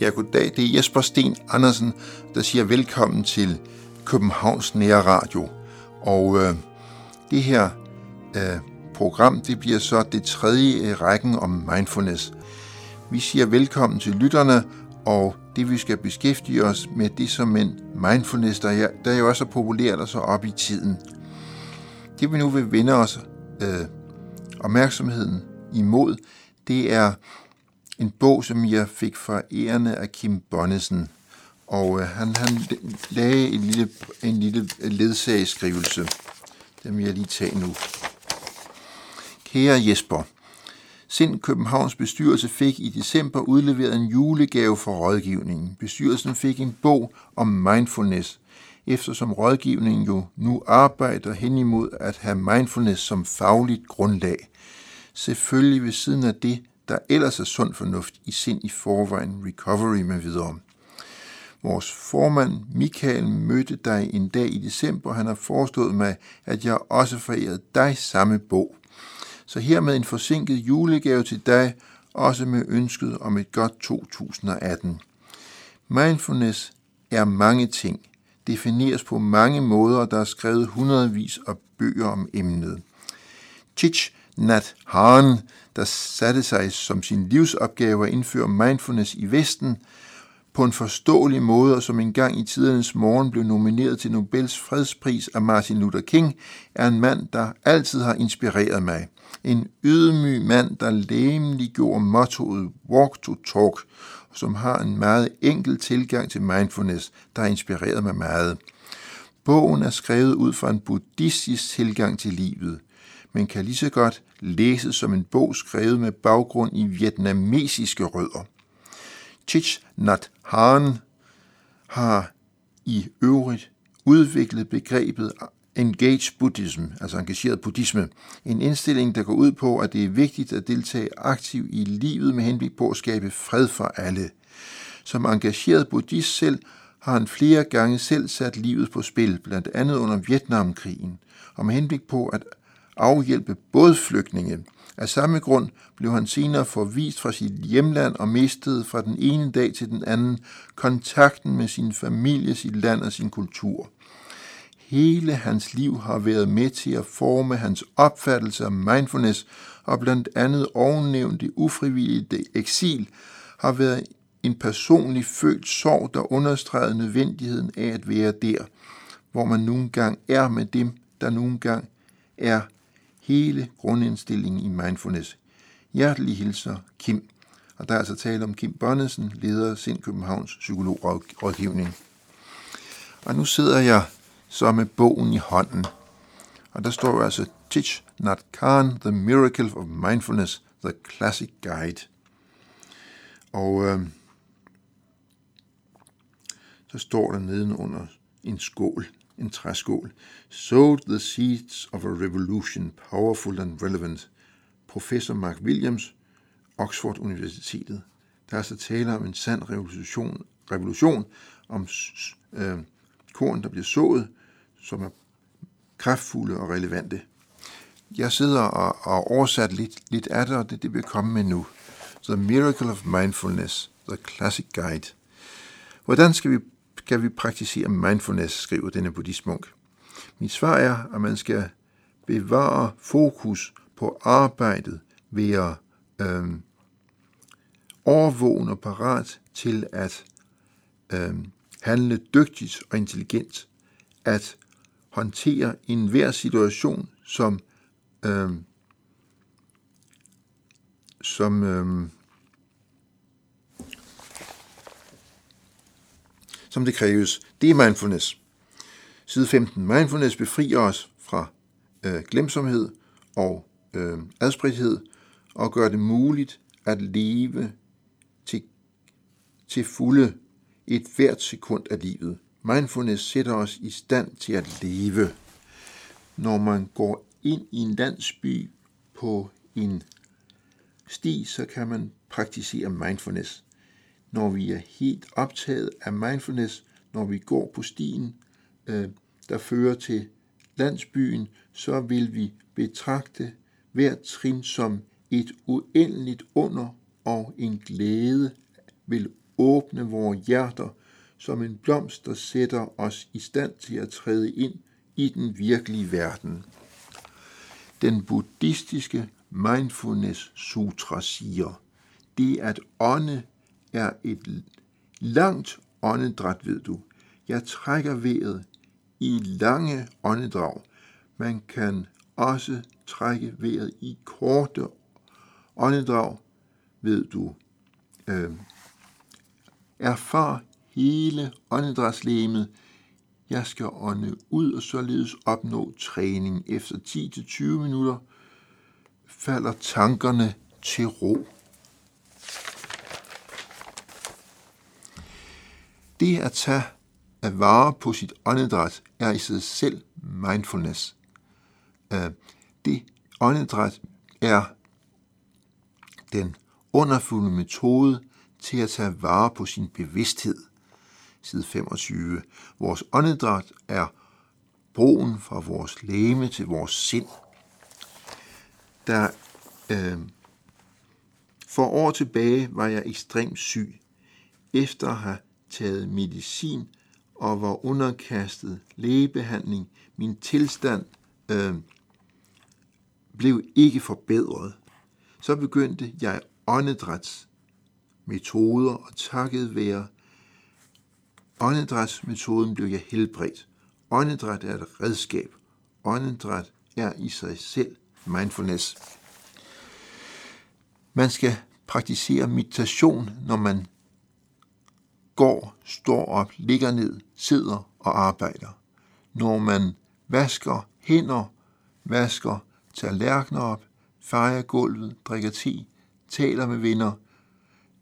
Ja, goddag. Det er Jesper Sten Andersen, der siger velkommen til Københavns Nære Radio. Og det her program, det bliver så det tredje i rækken om mindfulness. Vi siger velkommen til lytterne, og det vi skal beskæftige os med, det som en mindfulness, der jo også er populært og så op i tiden. Det vi nu vil vende os opmærksomheden imod, det er en bog, som jeg fik fra ærende af Kim Bonnesen, og han lagde en lille ledsagsskrivelse, den vil jeg lige tage nu. Kære Jesper, Sind Københavns bestyrelse fik i december udleveret en julegave for rådgivningen. Bestyrelsen fik en bog om mindfulness, eftersom rådgivningen jo nu arbejder hen imod at have mindfulness som fagligt grundlag. Selvfølgelig ved siden af det, der ellers er sund fornuft i Sind i forvejen, recovery med videre. Vores formand Michael mødte dig en dag i december, og han har forestået mig, at jeg også forærede dig samme bog. Så hermed en forsinket julegave til dig, også med ønsket om et godt 2018. Mindfulness er mange ting, defineres på mange måder, og der er skrevet hundredvis af bøger om emnet. Thich Nhat Hanh, der satte sig som sin livsopgave at indføre mindfulness i Vesten på en forståelig måde, og som engang i tidernes morgen blev nomineret til Nobels fredspris af Martin Luther King, er en mand, der altid har inspireret mig. En ydmyg mand, der legemliggjorde mottoet walk to talk, som har en meget enkel tilgang til mindfulness, der har inspireret mig meget. Bogen er skrevet ud fra en buddhistisk tilgang til livet, men kan lige så godt læses som en bog skrevet med baggrund i vietnamesiske rødder. Thich Nhat Hanh har i øvrigt udviklet begrebet Engaged Buddhism, altså engageret buddhisme, en indstilling, der går ud på, at det er vigtigt at deltage aktivt i livet med henblik på at skabe fred for alle. Som engageret buddhist selv har han flere gange selv sat livet på spil, blandt andet under Vietnamkrigen, og med henblik på at afhjælpe både flygtninge. Af samme grund blev han senere forvist fra sit hjemland og mistede fra den ene dag til den anden kontakten med sin familie, sit land og sin kultur. Hele hans liv har været med til at forme hans opfattelse af mindfulness, og blandt andet ovennævnte ufrivillige eksil har været en personlig følt sorg, der understregede nødvendigheden af at være der, hvor man nogle gange er med dem, der nogle gange er. Hele grundindstillingen i mindfulness. Hjertelig hilser Kim. Og der er altså tale om Kim Bonnesen, leder af Sind Københavns Psykologrådgivning. Og nu sidder jeg så med bogen i hånden. Og der står altså Thich Nhat Hanh, The Miracle of Mindfulness, The Classic Guide. Og så står der nedenunder en skål. En træskål. Sowed the seeds of a revolution, powerful and relevant. Professor Mark Williams, Oxford Universitetet. Der er så tale om en sand revolution om korn, der bliver sået, som er kraftfulde og relevante. Jeg sidder og oversat lidt af det, og det vil komme med nu. The Miracle of Mindfulness, The Classic Guide. Hvordan skal vi praktisere mindfulness, skriver denne buddhistmunk. Mit svar er, at man skal bevare fokus på arbejdet, være overvågen og parat til at handle dygtigt og intelligent, at håndtere enhver situation, som det kræves. Det er mindfulness. Side 15. Mindfulness befrier os fra glemsomhed og adspredthed og gør det muligt at leve til fulde et hvert sekund af livet. Mindfulness sætter os i stand til at leve. Når man går ind i en landsby på en sti, så kan man praktisere mindfulness. Når vi er helt optaget af mindfulness, når vi går på stien, der fører til landsbyen, så vil vi betragte hver trin som et uendeligt under, og en glæde vil åbne vores hjerter som en blomst, der sætter os i stand til at træde ind i den virkelige verden. Den buddhistiske Mindfulness Sutra siger, det at ånde er et langt åndedræt, ved du. Jeg trækker vejret i lange åndedrag. Man kan også trække vejret i korte åndedrag, ved du. Erfar hele åndedrætslegemet. Jeg skal ånde ud og således opnå træning. Efter 10-20 minutter falder tankerne til ro. Det at tage at vare på sit åndedræt er i sig selv mindfulness. Det åndedræt er den underfulde metode til at tage vare på sin bevidsthed. Side 25. Vores åndedræt er broen fra vores legeme til vores sind. For år tilbage var jeg ekstremt syg, efter at have taget medicin og var underkastet lægebehandling. Min tilstand blev ikke forbedret. Så begyndte jeg åndedrætsmetoder, og takket være åndedrætsmetoden blev jeg helbredt. Åndedræt er et redskab. Åndedræt er i sig selv mindfulness. Man skal praktisere meditation, når man går, står op, ligger ned, sidder og arbejder. Når man vasker hænder, vasker tallerkener op, fejer gulvet, drikker te, taler med venner,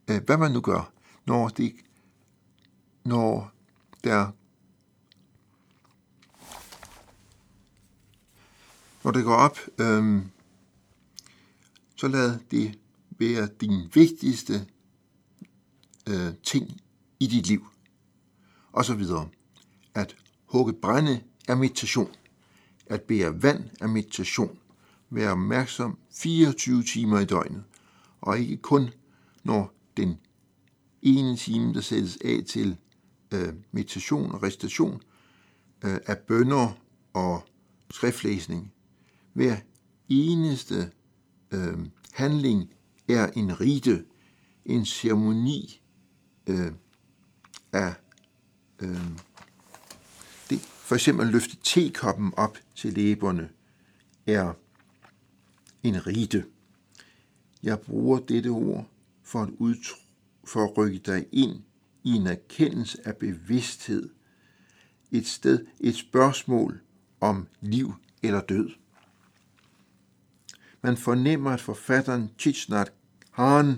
hvad man nu gør, når det går op, så lad det være din vigtigste ting i dit liv, og så videre. At hugge brænde er meditation. At bære vand er meditation. Vær opmærksom 24 timer i døgnet, og ikke kun når den ene time, der sættes af til meditation og recitation af bønner og skriftlæsning. Hver eneste handling er en rite, en ceremoni af det. For eksempel at løfte tekoppen op til læberne er en rite. Jeg bruger dette ord for at rykke dig ind i en erkendelse af bevidsthed. Et spørgsmål om liv eller død. Man fornemmer, at forfatteren Thich Nhat Hanh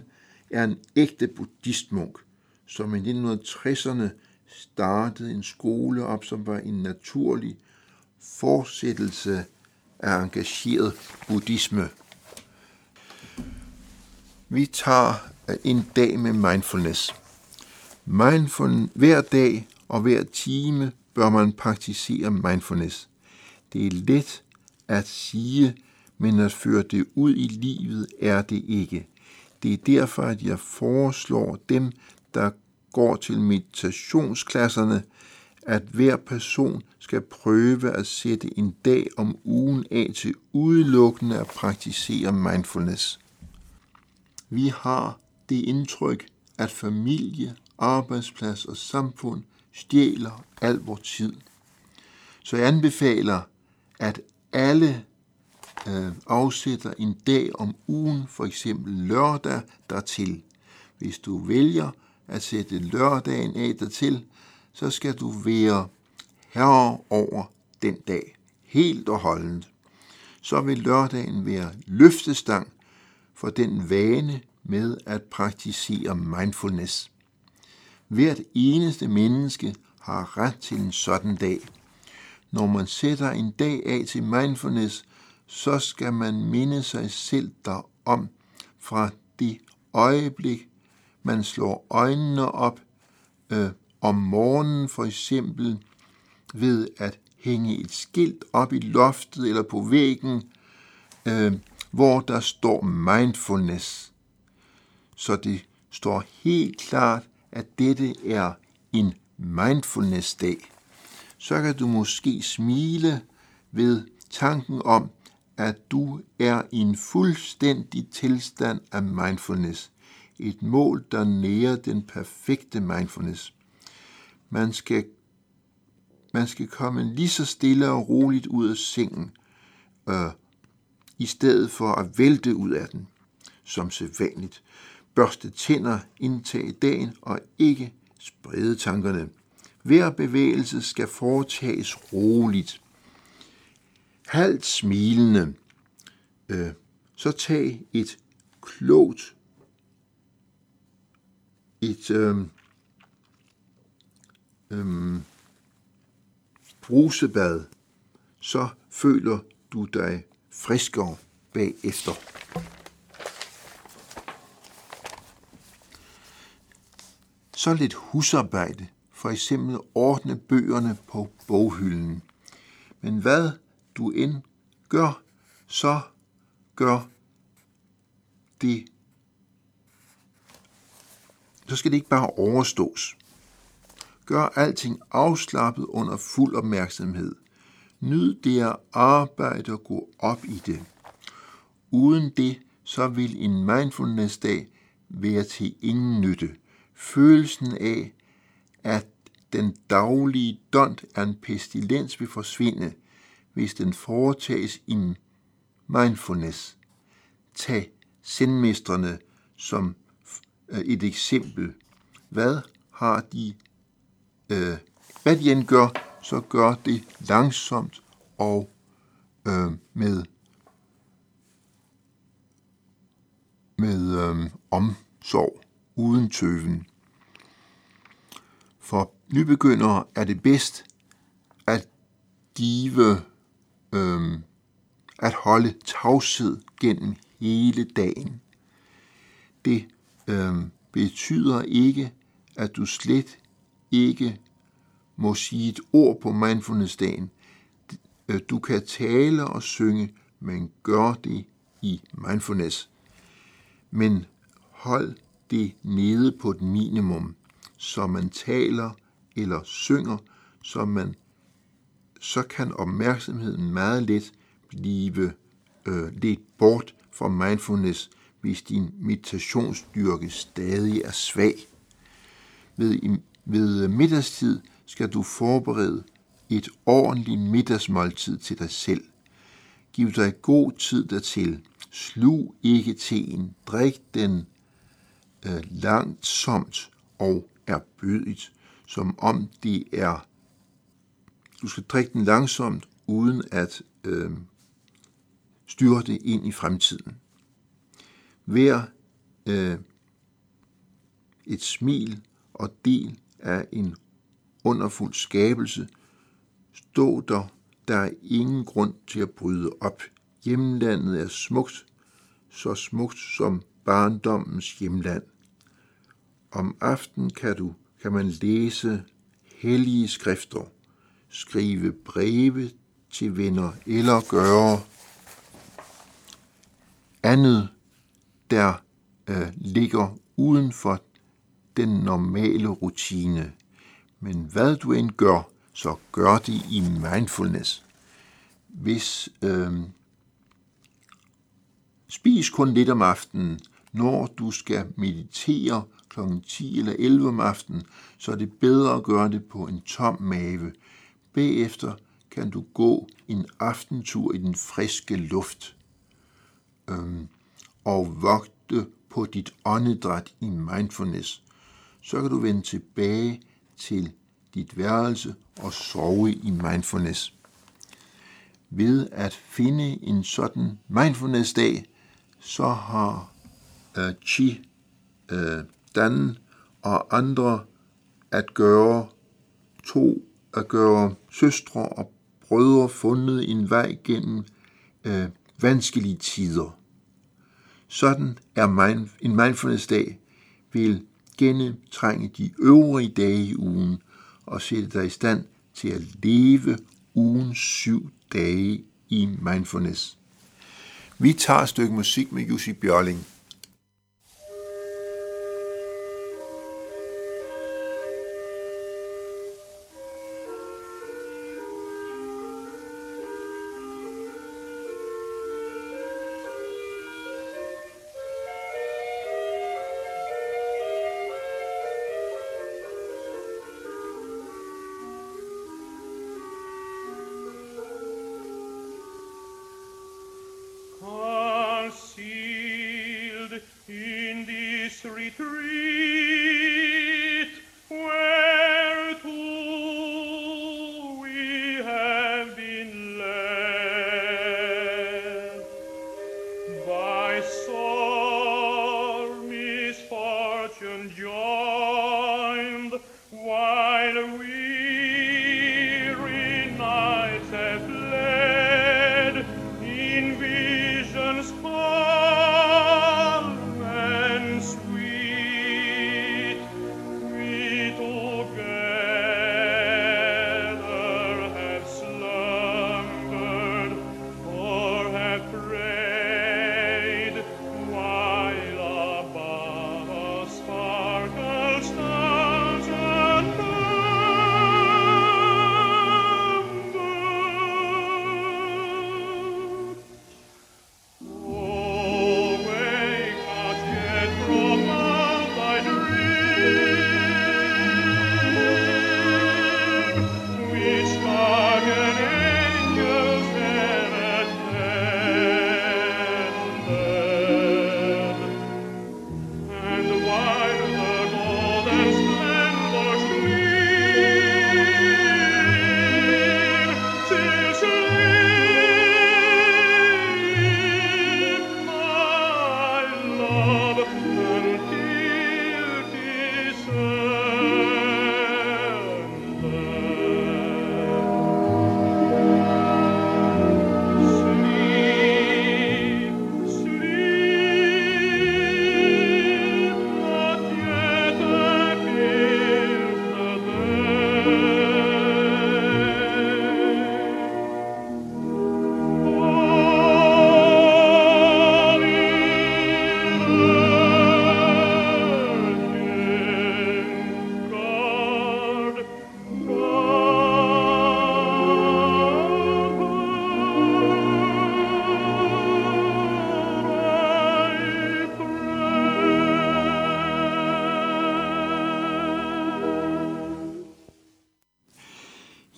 er en ægte buddhistmunk, som i 1960'erne startede en skole op, som var en naturlig fortsættelse af engageret buddhisme. Vi tager en dag med mindfulness. Hver dag og hver time bør man praktisere mindfulness. Det er let at sige, men at føre det ud i livet er det ikke. Det er derfor, at jeg foreslår dem, der går til meditationsklasserne, at hver person skal prøve at sætte en dag om ugen af til udelukkende at praktisere mindfulness. Vi har det indtryk, at familie, arbejdsplads og samfund stjæler al vores tid. Så jeg anbefaler, at alle afsætter en dag om ugen, for eksempel lørdag, dertil. Hvis du vælger at sætte lørdagen af dertil, så skal du være herre over den dag, helt og holdent. Så vil lørdagen være løftestang for den vane med at praktisere mindfulness. Hvert eneste menneske har ret til en sådan dag. Når man sætter en dag af til mindfulness, så skal man minde sig selv derom fra det øjeblik, man slår øjnene op om morgenen, for eksempel ved at hænge et skilt op i loftet eller på væggen, hvor der står mindfulness. Så det står helt klart, at dette er en mindfulness-dag, så kan du måske smile ved tanken om, at du er i en fuldstændig tilstand af mindfulness. Et mål, der nærer den perfekte mindfulness. Man skal komme lige så stille og roligt ud af sengen, i stedet for at vælte ud af den, som sædvanligt. Børste tænder, indtage dagen og ikke sprede tankerne. Hver bevægelse skal foretages roligt. Halvt smilende. Så tag et klogt, et brusebad, så føler du dig friskere bagefter. Så lidt husarbejde, for eksempel ordne bøgerne på boghylden. Men hvad du end gør, så gør det. Så skal det ikke bare overstås. Gør alting afslappet under fuld opmærksomhed. Nyd det at arbejde og gå op i det. Uden det, så vil en mindfulness-dag være til ingen nytte. Følelsen af, at den daglige dont af en pestilens vil forsvinde, hvis den foretages i mindfulness. Tag sendmestrene som et eksempel. Hvad de end gør, så gør det langsomt og med omsorg, uden tøven. For nybegyndere er det bedst at give at holde tavshed gennem hele dagen. Det betyder ikke, at du slet ikke må sige et ord på mindfulness-dagen. Du kan tale og synge, men gør det i mindfulness. Men hold det nede på et minimum, så man taler eller synger, så kan opmærksomheden meget let blive lidt bort fra mindfulness, hvis din meditationsstyrke stadig er svag. Ved middagstid skal du forberede et ordentligt middagsmåltid til dig selv. Giv dig god tid dertil. Slug ikke teen. Drik den langsomt og erbødigt, som om det er. Du skal drikke den langsomt, uden at styre det ind i fremtiden. Vær et smil og del af en underfuld skabelse. Stå der er ingen grund til at bryde op. Hjemlandet er smukt, så smukt som barndommens hjemland. Om aftenen kan man læse hellige skrifter, skrive breve til venner eller gøre andet, der ligger uden for den normale rutine. Men hvad du end gør, så gør det i mindfulness. Spis kun lidt om aftenen. Når du skal meditere kl. 10 eller 11 om aftenen, så er det bedre at gøre det på en tom mave. Bagefter kan du gå en aftentur i den friske luft og vogte på dit åndedræt i mindfulness. Så kan du vende tilbage til dit værelse og sove i mindfulness. Ved at finde en sådan mindfulness-dag, så har Chi Dan og andre at gøre søstre og brødre fundet en vej gennem vanskelige tider. Sådan er en mindfulness-dag vil gennemtrænge de øvrige dage i ugen og sætte dig i stand til at leve ugens 7 dage i mindfulness. Vi tager et stykke musik med Jussi Björling.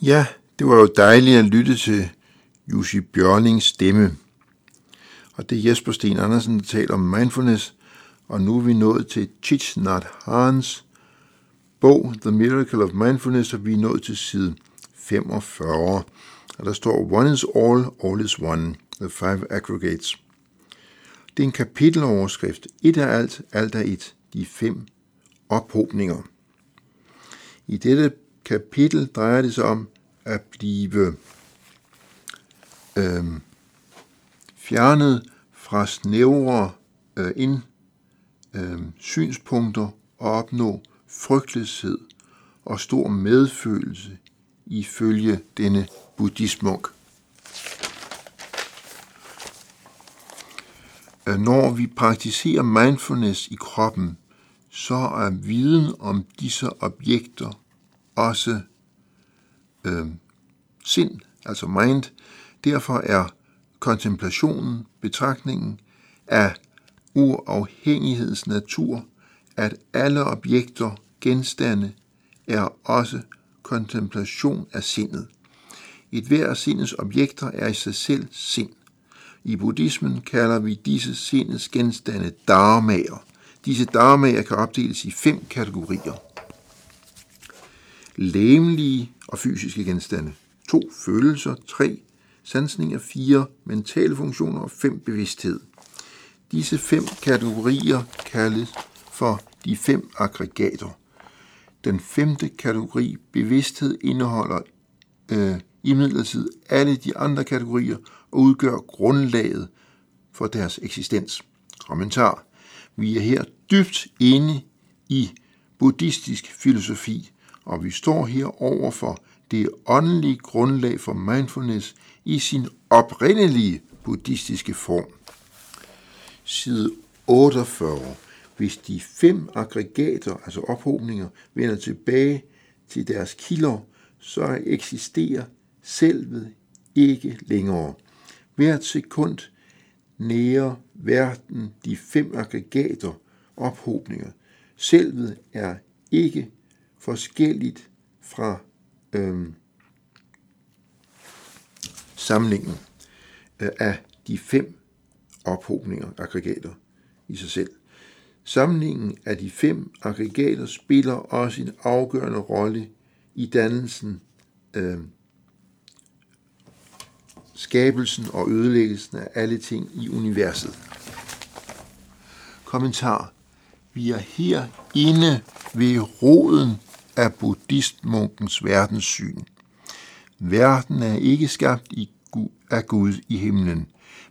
Ja, det var jo dejligt at lytte til Jussi Bjørlings stemme. Og det er Jesper Sten Andersen, der taler om mindfulness, og nu er vi nået til Thich Nhat Hanhs bog, The Miracle of Mindfulness, og vi er nået til side 45. Og der står, One is all, all is one, the five aggregates. Det er en kapiteloverskrift. Et er alt, alt er et. De fem ophobninger. I dette kapitel drejer det sig om at blive fjernet fra snævre synspunkter og opnå frygtløshed og stor medfølelse ifølge denne buddhistmunk. Når vi praktiserer mindfulness i kroppen, så er viden om disse objekter også sind, altså mind. Derfor er kontemplationen, betragtningen af uafhængighedens natur, at alle objekter, genstande, er også kontemplation af sindet. Et hver af sindets objekter er i sig selv sind. I buddhismen kalder vi disse sindets genstande dharmaer. Disse dharmaer kan opdeles i 5 kategorier. Legemlige og fysiske genstande. 2 følelser, 3 sansninger, 4 mentale funktioner og 5 bevidsthed. Disse 5 kategorier kaldes for de 5 aggregater. Den 5. kategori, bevidsthed, indeholder imidlertid alle de andre kategorier og udgør grundlaget for deres eksistens. Kommentar. Vi er her dybt inde i buddhistisk filosofi, og vi står her over for det åndelige grundlag for mindfulness i sin oprindelige buddhistiske form. Side 48. Hvis de 5 aggregater, altså ophobninger, vender tilbage til deres kilder, så eksisterer selvet ikke længere. Hvert sekund nærer verden de 5 aggregater, ophobninger. Selvet er ikke forskelligt fra samlingen af de 5 ophobninger, aggregater i sig selv. Samlingen af de 5 aggregater spiller også en afgørende rolle i dannelsen, skabelsen og ødelæggelsen af alle ting i universet. Kommentar. Vi er her inde ved roden af buddhistmunkens verdenssyn. Verden er ikke skabt af Gud i himlen,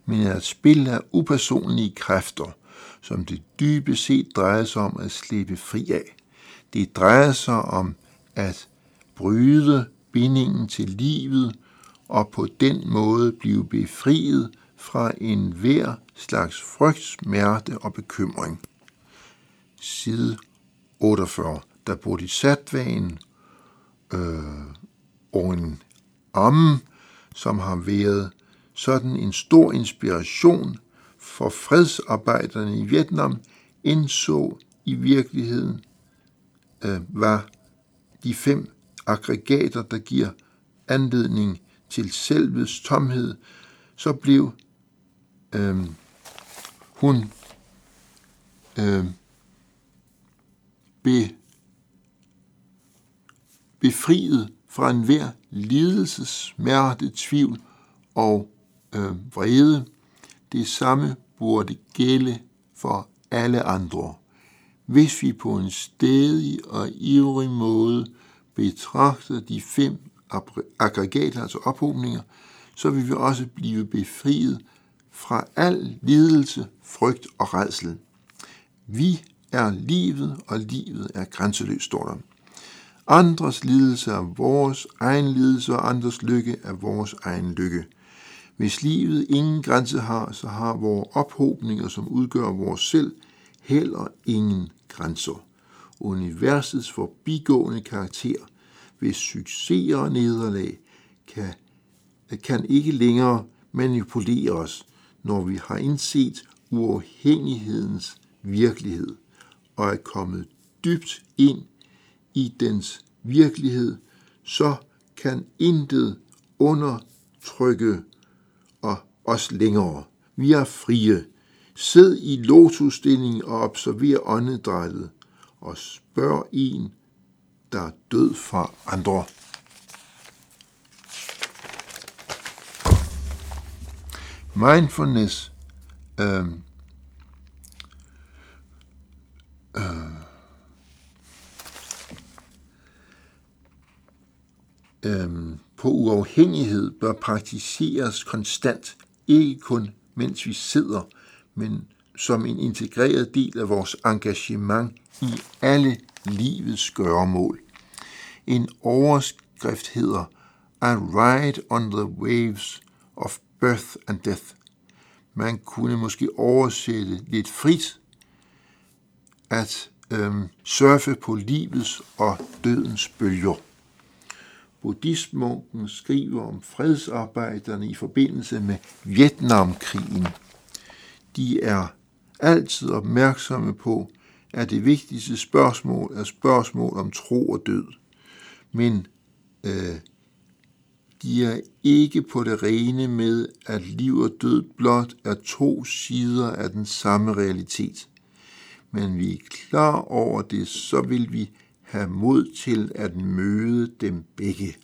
men er et spil af upersonlige kræfter, som det dybest set drejer sig om at slippe fri af. Det drejer sig om at bryde bindingen til livet og på den måde blive befriet fra enhver slags frygt, smerte og bekymring. Side 48. Da bodhisattvaen Oren Amen, som har været sådan en stor inspiration for fredsarbejderne i Vietnam, indså i virkeligheden var de 5 aggregater, der giver anledning til selvets tomhed, så blev hun befriet fra enhver lidelse, smerte, tvivl og vrede. Det samme burde gælde for alle andre. Hvis vi på en stædig og ivrig måde betragter de 5 aggregater, altså ophobninger, så vil vi også blive befriet fra al lidelse, frygt og rædsel. Vi er livet, og livet er grænseløst, står der. Andres lidelse er vores egen lidelse, og andres lykke er vores egen lykke. Hvis livet ingen grænse har, så har vores ophobninger, som udgør vores selv, heller ingen grænser. Universets forbigående karakter, hvis succeser og nederlag, kan ikke længere manipulere os, når vi har indset uafhængighedens virkelighed og er kommet dybt ind i dens virkelighed, så kan intet undertrykke os længere. Vi er frie. Sid i lotusstillingen og observer åndedrættet og spørg en, der er død for andre. Mindfulness på uafhængighed bør praktiseres konstant, ikke kun mens vi sidder, men som en integreret del af vores engagement i alle livets gøremål. En overskrift hedder "I ride on the waves of birth and death". Man kunne måske oversætte lidt frit at surfe på livets og dødens bølger. Buddhistmunken skriver om fredsarbejderne i forbindelse med Vietnamkrigen. De er altid opmærksomme på, at det vigtigste spørgsmål er spørgsmål om tro og død. Men de er ikke på det rene med, at liv og død blot er to sider af den samme realitet. Men vi er klar over det, så vil vi have mod til at møde dem begge.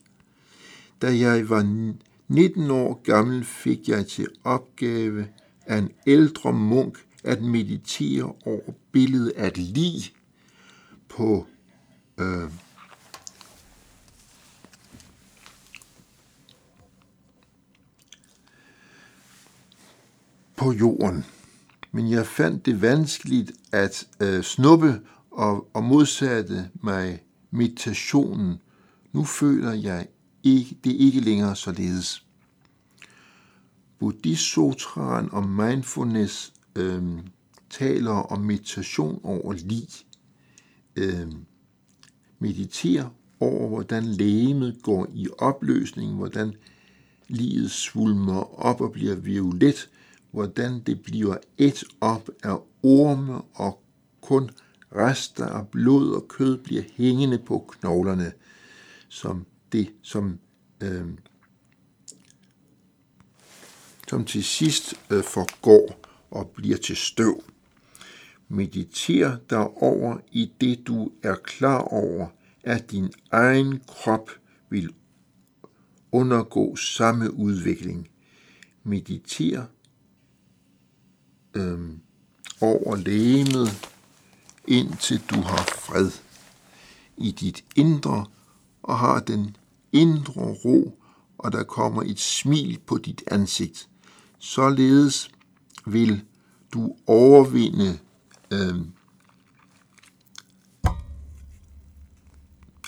Da jeg var 19 år gammel, fik jeg til opgave af en ældre munk at meditere over billedet af et lig på på jorden. Men jeg fandt det vanskeligt at snuppe og modsatte mig meditationen. Nu føler jeg det ikke længere således. Bodhisattvaen og mindfulness taler om meditation over lig. Meditere over, hvordan legemet går i opløsning, hvordan liget svulmer op og bliver violet, hvordan det bliver ædt op af orme og kun rester af blod og kød bliver hængende på knoglerne, som til sidst forgår og bliver til støv. Mediter derover i det, du er klar over, at din egen krop vil undergå samme udvikling. Mediter over legemet, indtil du har fred i dit indre og har den indre ro, og der kommer et smil på dit ansigt. Således vil du overvinde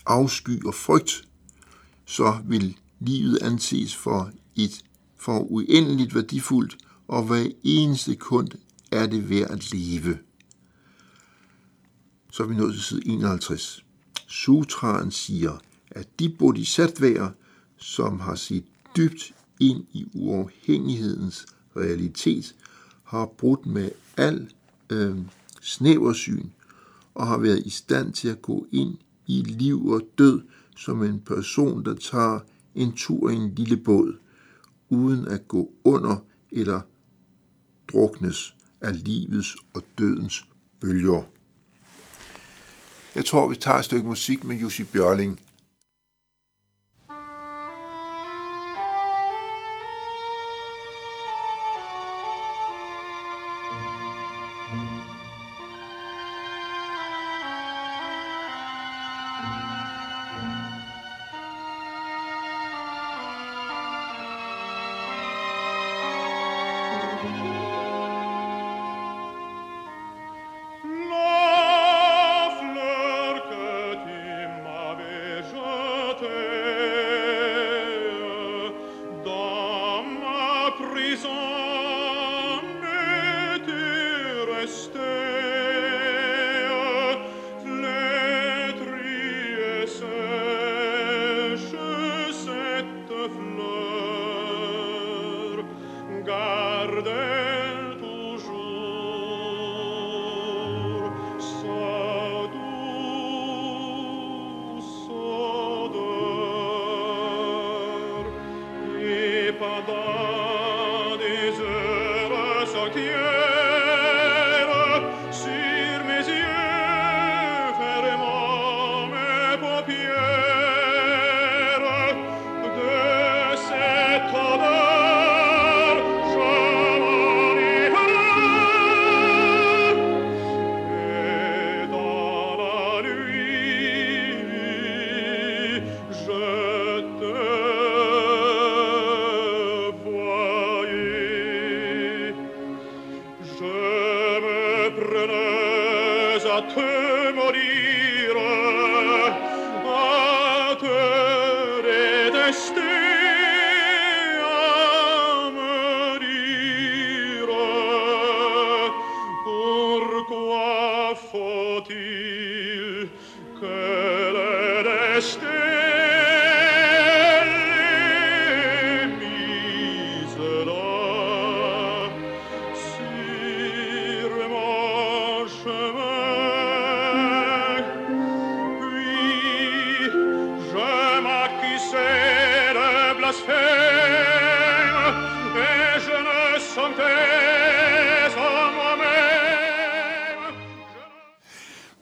afsky og frygt, så vil livet anses for uendeligt værdifuldt, og hver eneste sekund er det værd at leve. Så er vi nået til side 51. Sutraen siger, at de bodhisattvaer, som har set dybt ind i uafhængighedens realitet, har brudt med al snæversyn og har været i stand til at gå ind i liv og død som en person, der tager en tur i en lille båd, uden at gå under eller druknes af livets og dødens bølger. Jeg tror, vi tager et stykke musik med Jussi Björling.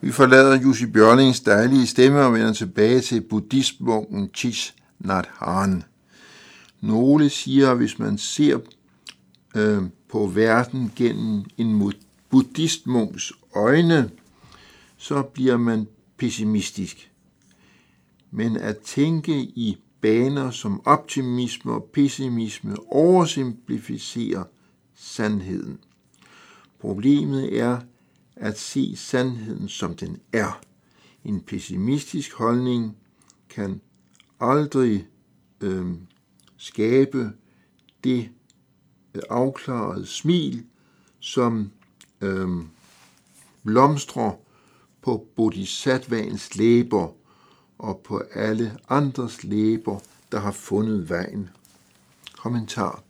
Vi forlader Jussi Björlings dejlige stemme og vender tilbage til buddhistmunken Thich Nhat Hanh. Nogle siger, at hvis man ser på verden gennem en buddhistmunks øjne, så bliver man pessimistisk. Men at tænke i baner som optimisme og pessimisme oversimplificerer sandheden. Problemet er at se sandheden, som den er. En pessimistisk holdning kan aldrig skabe det afklarede smil, som blomstrer på bodhisattvaens læber og på alle andres læber, der har fundet vejen. Kommentar.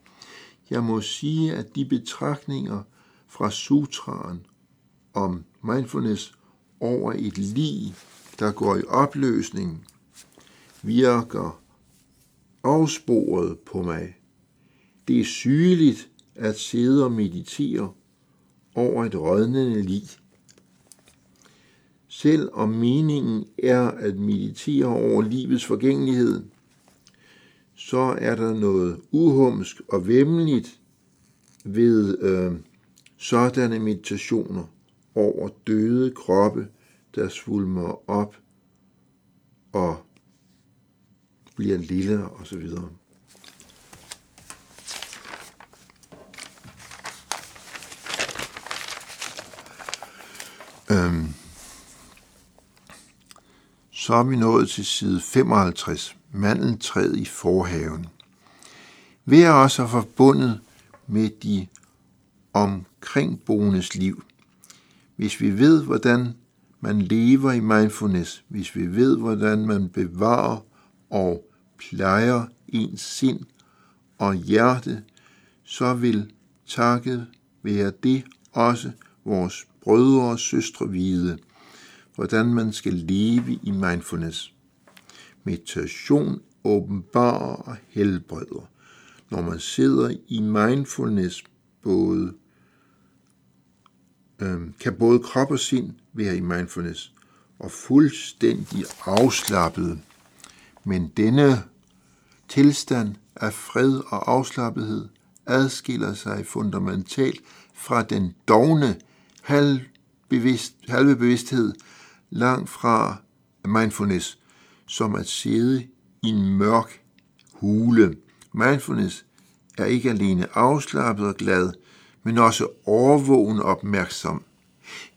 Jeg må sige, at de betragtninger fra sutraen om mindfulness over et lig, der går i opløsning, virker afsporet på mig. Det er sygeligt at sidde og meditere over et rådnende lig. Selv om meningen er at meditere over livets forgængelighed, så er der noget uhumsk og væmmeligt ved sådanne meditationer over døde kroppe, der svulmer op og bliver lille og så videre. Så er vi nået til side 55, mandeltræet i forhaven. Vi er også forbundet med de omkringboendes liv. Hvis vi ved, hvordan man lever i mindfulness, hvis vi ved, hvordan man bevarer og plejer ens sind og hjerte, så vil takket være det også vores brødre og søstre vide, hvordan man skal leve i mindfulness. Meditation åbenbarer og helbreder. Når man sidder i mindfulness, kan både krop og sind være i mindfulness og fuldstændig afslappet. Men denne tilstand af fred og afslappethed adskiller sig fundamentalt fra den dovne halve bevidsthed langt fra mindfulness, som at sidde i en mørk hule. Mindfulness er ikke alene afslappet og glad, men også overvågen opmærksom.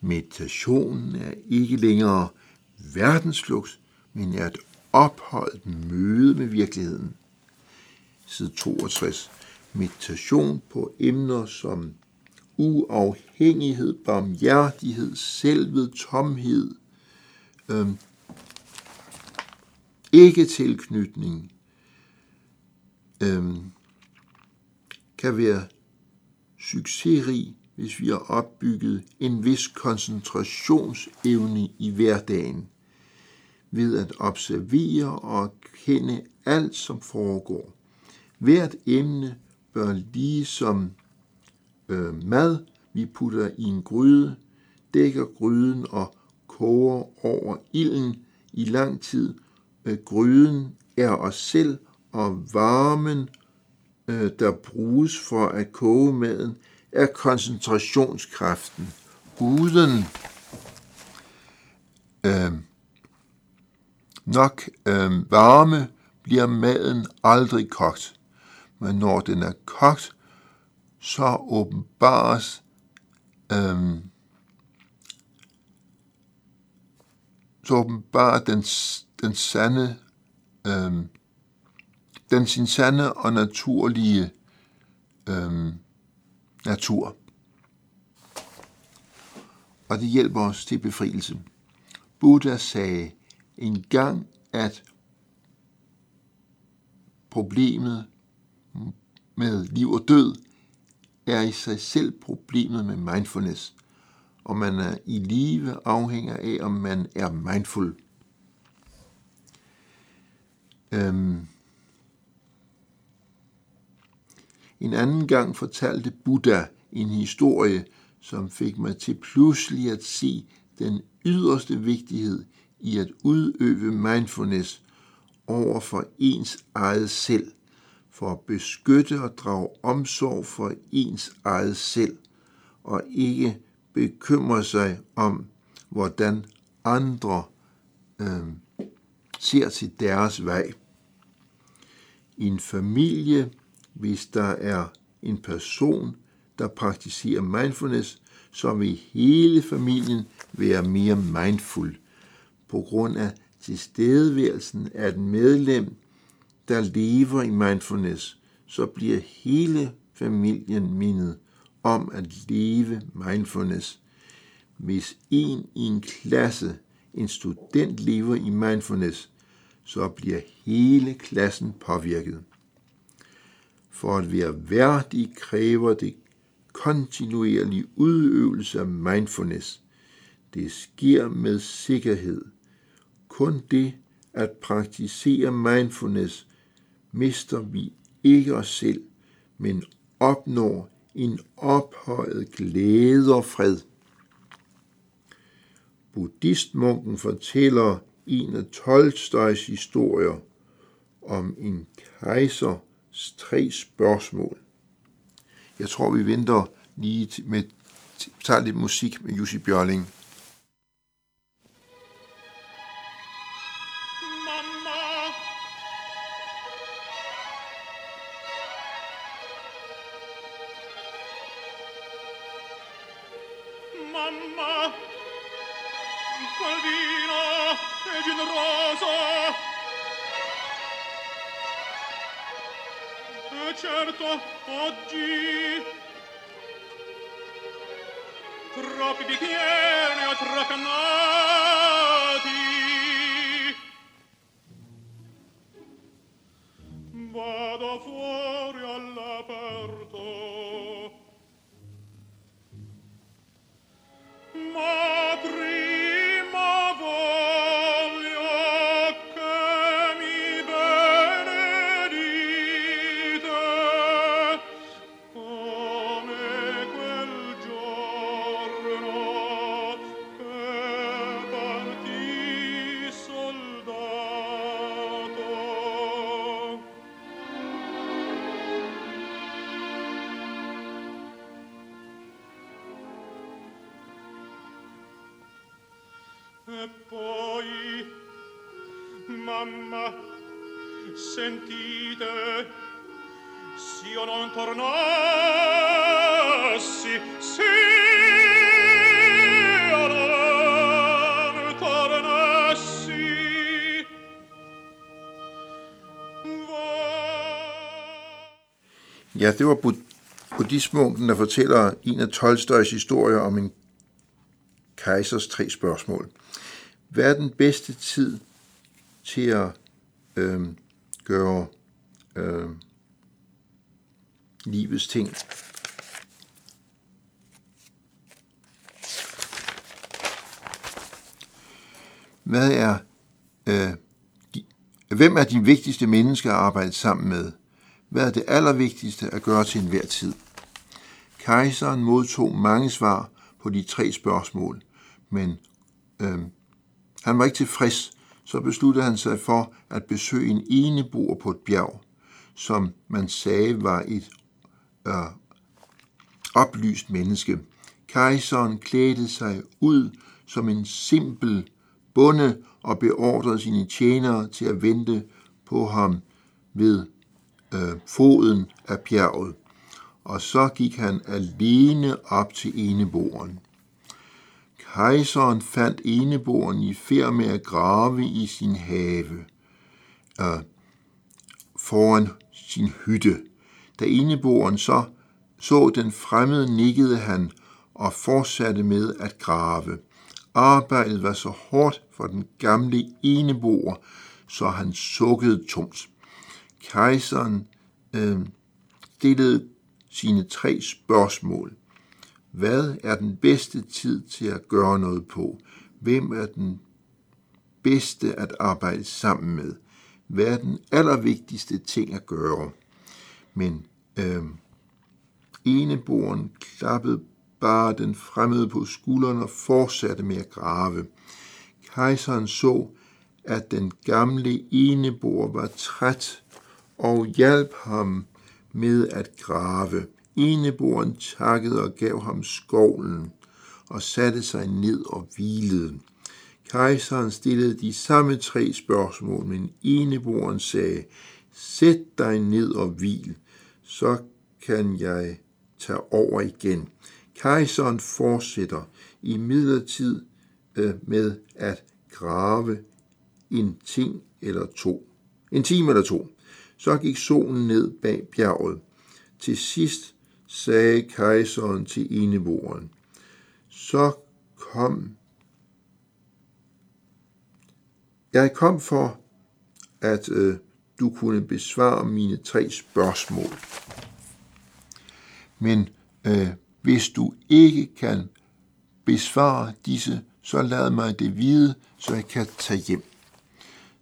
Meditationen er ikke længere verdensflugt, men er et opholdt møde med virkeligheden. Side 62. Meditation på emner som uafhængighed, barmhjertighed, selvet, tomhed, ikke tilknytning, kan være succesrig, hvis vi har opbygget en vis koncentrationsevne i hverdagen, ved at observere og kende alt, som foregår. Hvert emne bør ligesom mad, vi putter i en gryde, dækker gryden og koger over ilden i lang tid. Gryden er os selv, og varmen, der bruges for at koge maden, er koncentrationskraften. Uden nok varme bliver maden aldrig kogt. Men når den er kogt, så åbenbares den sin sande og naturlige natur. Og det hjælper os til befrielse. Buddha sagde, engang at problemet med liv og død er i sig selv problemet med mindfulness, og man er i live afhænger af, om man er mindful. En anden gang fortalte Buddha en historie, som fik mig til pludselig at se den yderste vigtighed i at udøve mindfulness over for ens eget selv, for at beskytte og drage omsorg for ens eget selv, og ikke bekymre sig om, hvordan andre ser til deres vej. I en familie, hvis der er en person, der praktiserer mindfulness, så vil hele familien være mere mindful på grund af tilstedeværelsen af et medlem, der lever i mindfulness, så bliver hele familien mindet om at leve mindfulness. Hvis en i en klasse, en student, lever i mindfulness, så bliver hele klassen påvirket. For at være værdig kræver det kontinuerlig udøvelse af mindfulness. Det sker med sikkerhed. Kun det at praktisere mindfulness mister vi ikke os selv, men opnår en ophøjet glæde og fred. Buddhistmunken fortæller en af Tolstojs historier om en kejsers 3 spørgsmål. Jeg tror, vi venter lige med tager lidt musik med Jussi Björling. E poi, mamma, sentite, s'io non tornassi, s'io non tornassi, voi... Ja, det var buddhismunken, der fortæller en af Tolstojs historier om en kejsers 3 spørgsmål. Hvad er den bedste tid til at gøre livets ting? Hvad er hvem er de vigtigste mennesker at arbejde sammen med? Hvad er det allervigtigste at gøre til enhver tid? Kejseren modtog mange svar på de 3 spørgsmål, men han var ikke tilfreds, så besluttede han sig for at besøge en eneboer på et bjerg, som man sagde var et oplyst menneske. Kejseren klædte sig ud som en simpel bonde og beordrede sine tjenere til at vente på ham ved foden af bjerget. Og så gik han alene op til eneboeren. Kejseren fandt eneboeren i færd med at grave i sin have foran sin hytte. Da eneboeren så den fremmede, nikkede han og fortsatte med at grave. Arbejdet var så hårdt for den gamle eneboer, så han sukkede tungt. Kejseren stillede sine 3 spørgsmål. Hvad er den bedste tid til at gøre noget på? Hvem er den bedste at arbejde sammen med? Hvad er den allervigtigste ting at gøre? Men eneboeren klappede bare den fremmede på skulderen og fortsatte med at grave. Kejseren så, at den gamle eneboer var træt og hjalp ham med at grave. Eneboeren takkede og gav ham skovlen og satte sig ned og hvilede. Kejseren stillede de samme 3 spørgsmål, men eneboeren sagde, sæt dig ned og hvil, så kan jeg tage over igen. Kejseren fortsætter imidlertid med at grave en time eller to. Så gik solen ned bag bjerget. Til sidst sagde kejseren til eneboeren, Jeg kom for, at du kunne besvare mine 3 spørgsmål. Men hvis du ikke kan besvare disse, så lad mig det vide, så jeg kan tage hjem.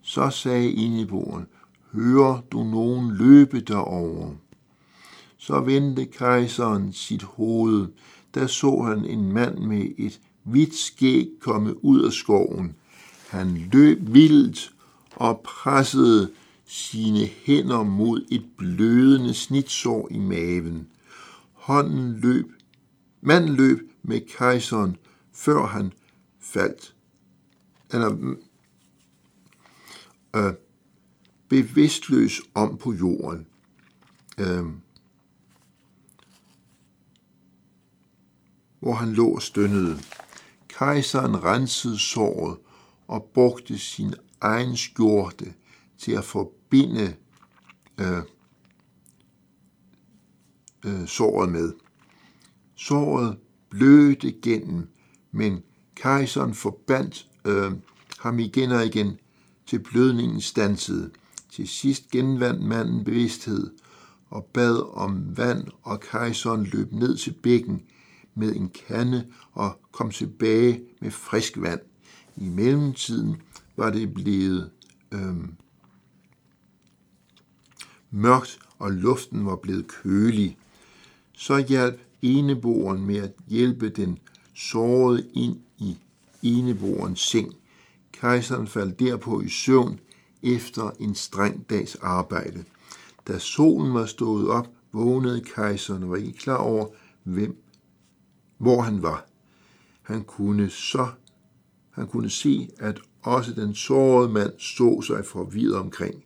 Så sagde eneboeren, hører du nogen løbe derover? Så vendte kejseren sit hoved. Der så han en mand med et hvidt skæg komme ud af skoven. Han løb vildt og pressede sine hænder mod et blødende snitsår i maven. Manden løb med kejseren, før han faldt. Bevidstløs om på jorden. Hvor han lå og stønnede. Kejseren rensede såret og brugte sin egen skjorte til at forbinde såret med. Såret blødte gennem, men kejseren forbandt ham igen og igen, til blødningen stansede. Til sidst genvandt manden bevidsthed og bad om vand, og kejseren løb ned til bækken med en kande og kom tilbage med frisk vand. I mellemtiden var det blevet mørkt, og luften var blevet kølig. Så hjalp eneboeren med at hjælpe den sårede ind i eneboerens seng. Kejseren faldt derpå i søvn efter en streng dags arbejde. Da solen var stået op, vågnede kejseren og var ikke klar over, hvor han var. Han kunne se, at også den sårede mand så sig forvirret omkring.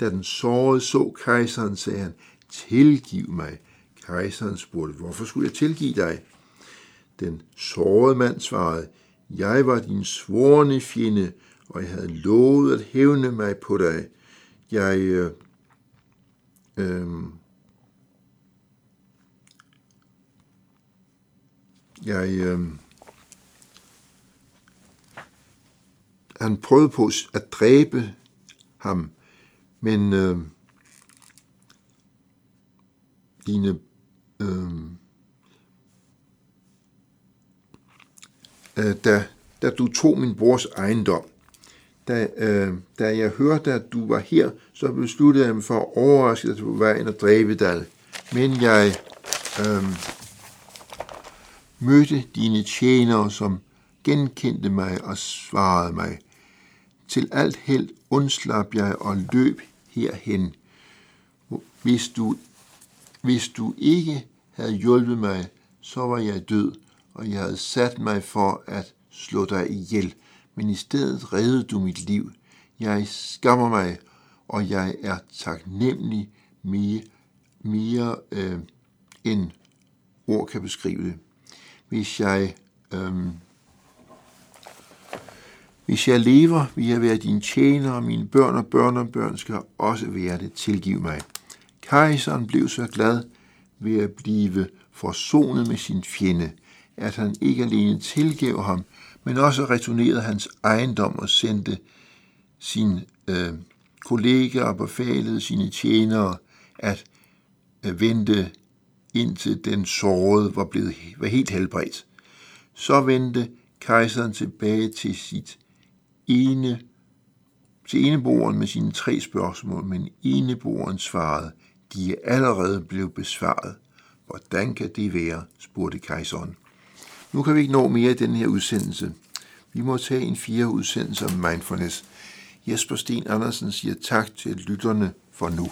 Da den sårede så kejseren, sagde han, tilgiv mig. Kejseren spurgte, hvorfor skulle jeg tilgive dig? Den sårede mand svarede, jeg var din svorne fjende, og jeg havde lovet at hævne mig på dig. Han prøvede på at dræbe ham, men da du tog min brors ejendom, da jeg hørte, at du var her, så besluttede jeg mig for at overraske dig på vejen og dræbe dig. Men jeg mødte dine tjenere, som genkendte mig og svarede mig. Til alt held undslap jeg og løb herhen. Hvis du ikke havde hjulpet mig, så var jeg død, og jeg havde sat mig for at slå dig ihjel. Men i stedet reddede du mit liv. Jeg skammer mig, og jeg er taknemmelig mere end ord kan beskrive det. Hvis jeg lever, vil jeg være din tjener, og mine børn og børnebørn skal også være det. Tilgiv mig. Kejseren blev så glad ved at blive forsonet med sin fjende, at han ikke alene tilgav ham, men også returnerede hans ejendom og sendte sin kollegaer befalede sine tjenere at vente indtil den sårede var helt helbredt. Så vendte kejseren tilbage til eneboeren med sine 3 spørgsmål, men eneboeren svarede, de er allerede blevet besvaret. Hvordan kan det være, spurgte kejseren. Nu kan vi ikke nå mere i denne her udsendelse. Vi må tage en 4 udsendelse om mindfulness. Jesper Sten Andersen siger tak til lytterne for nu.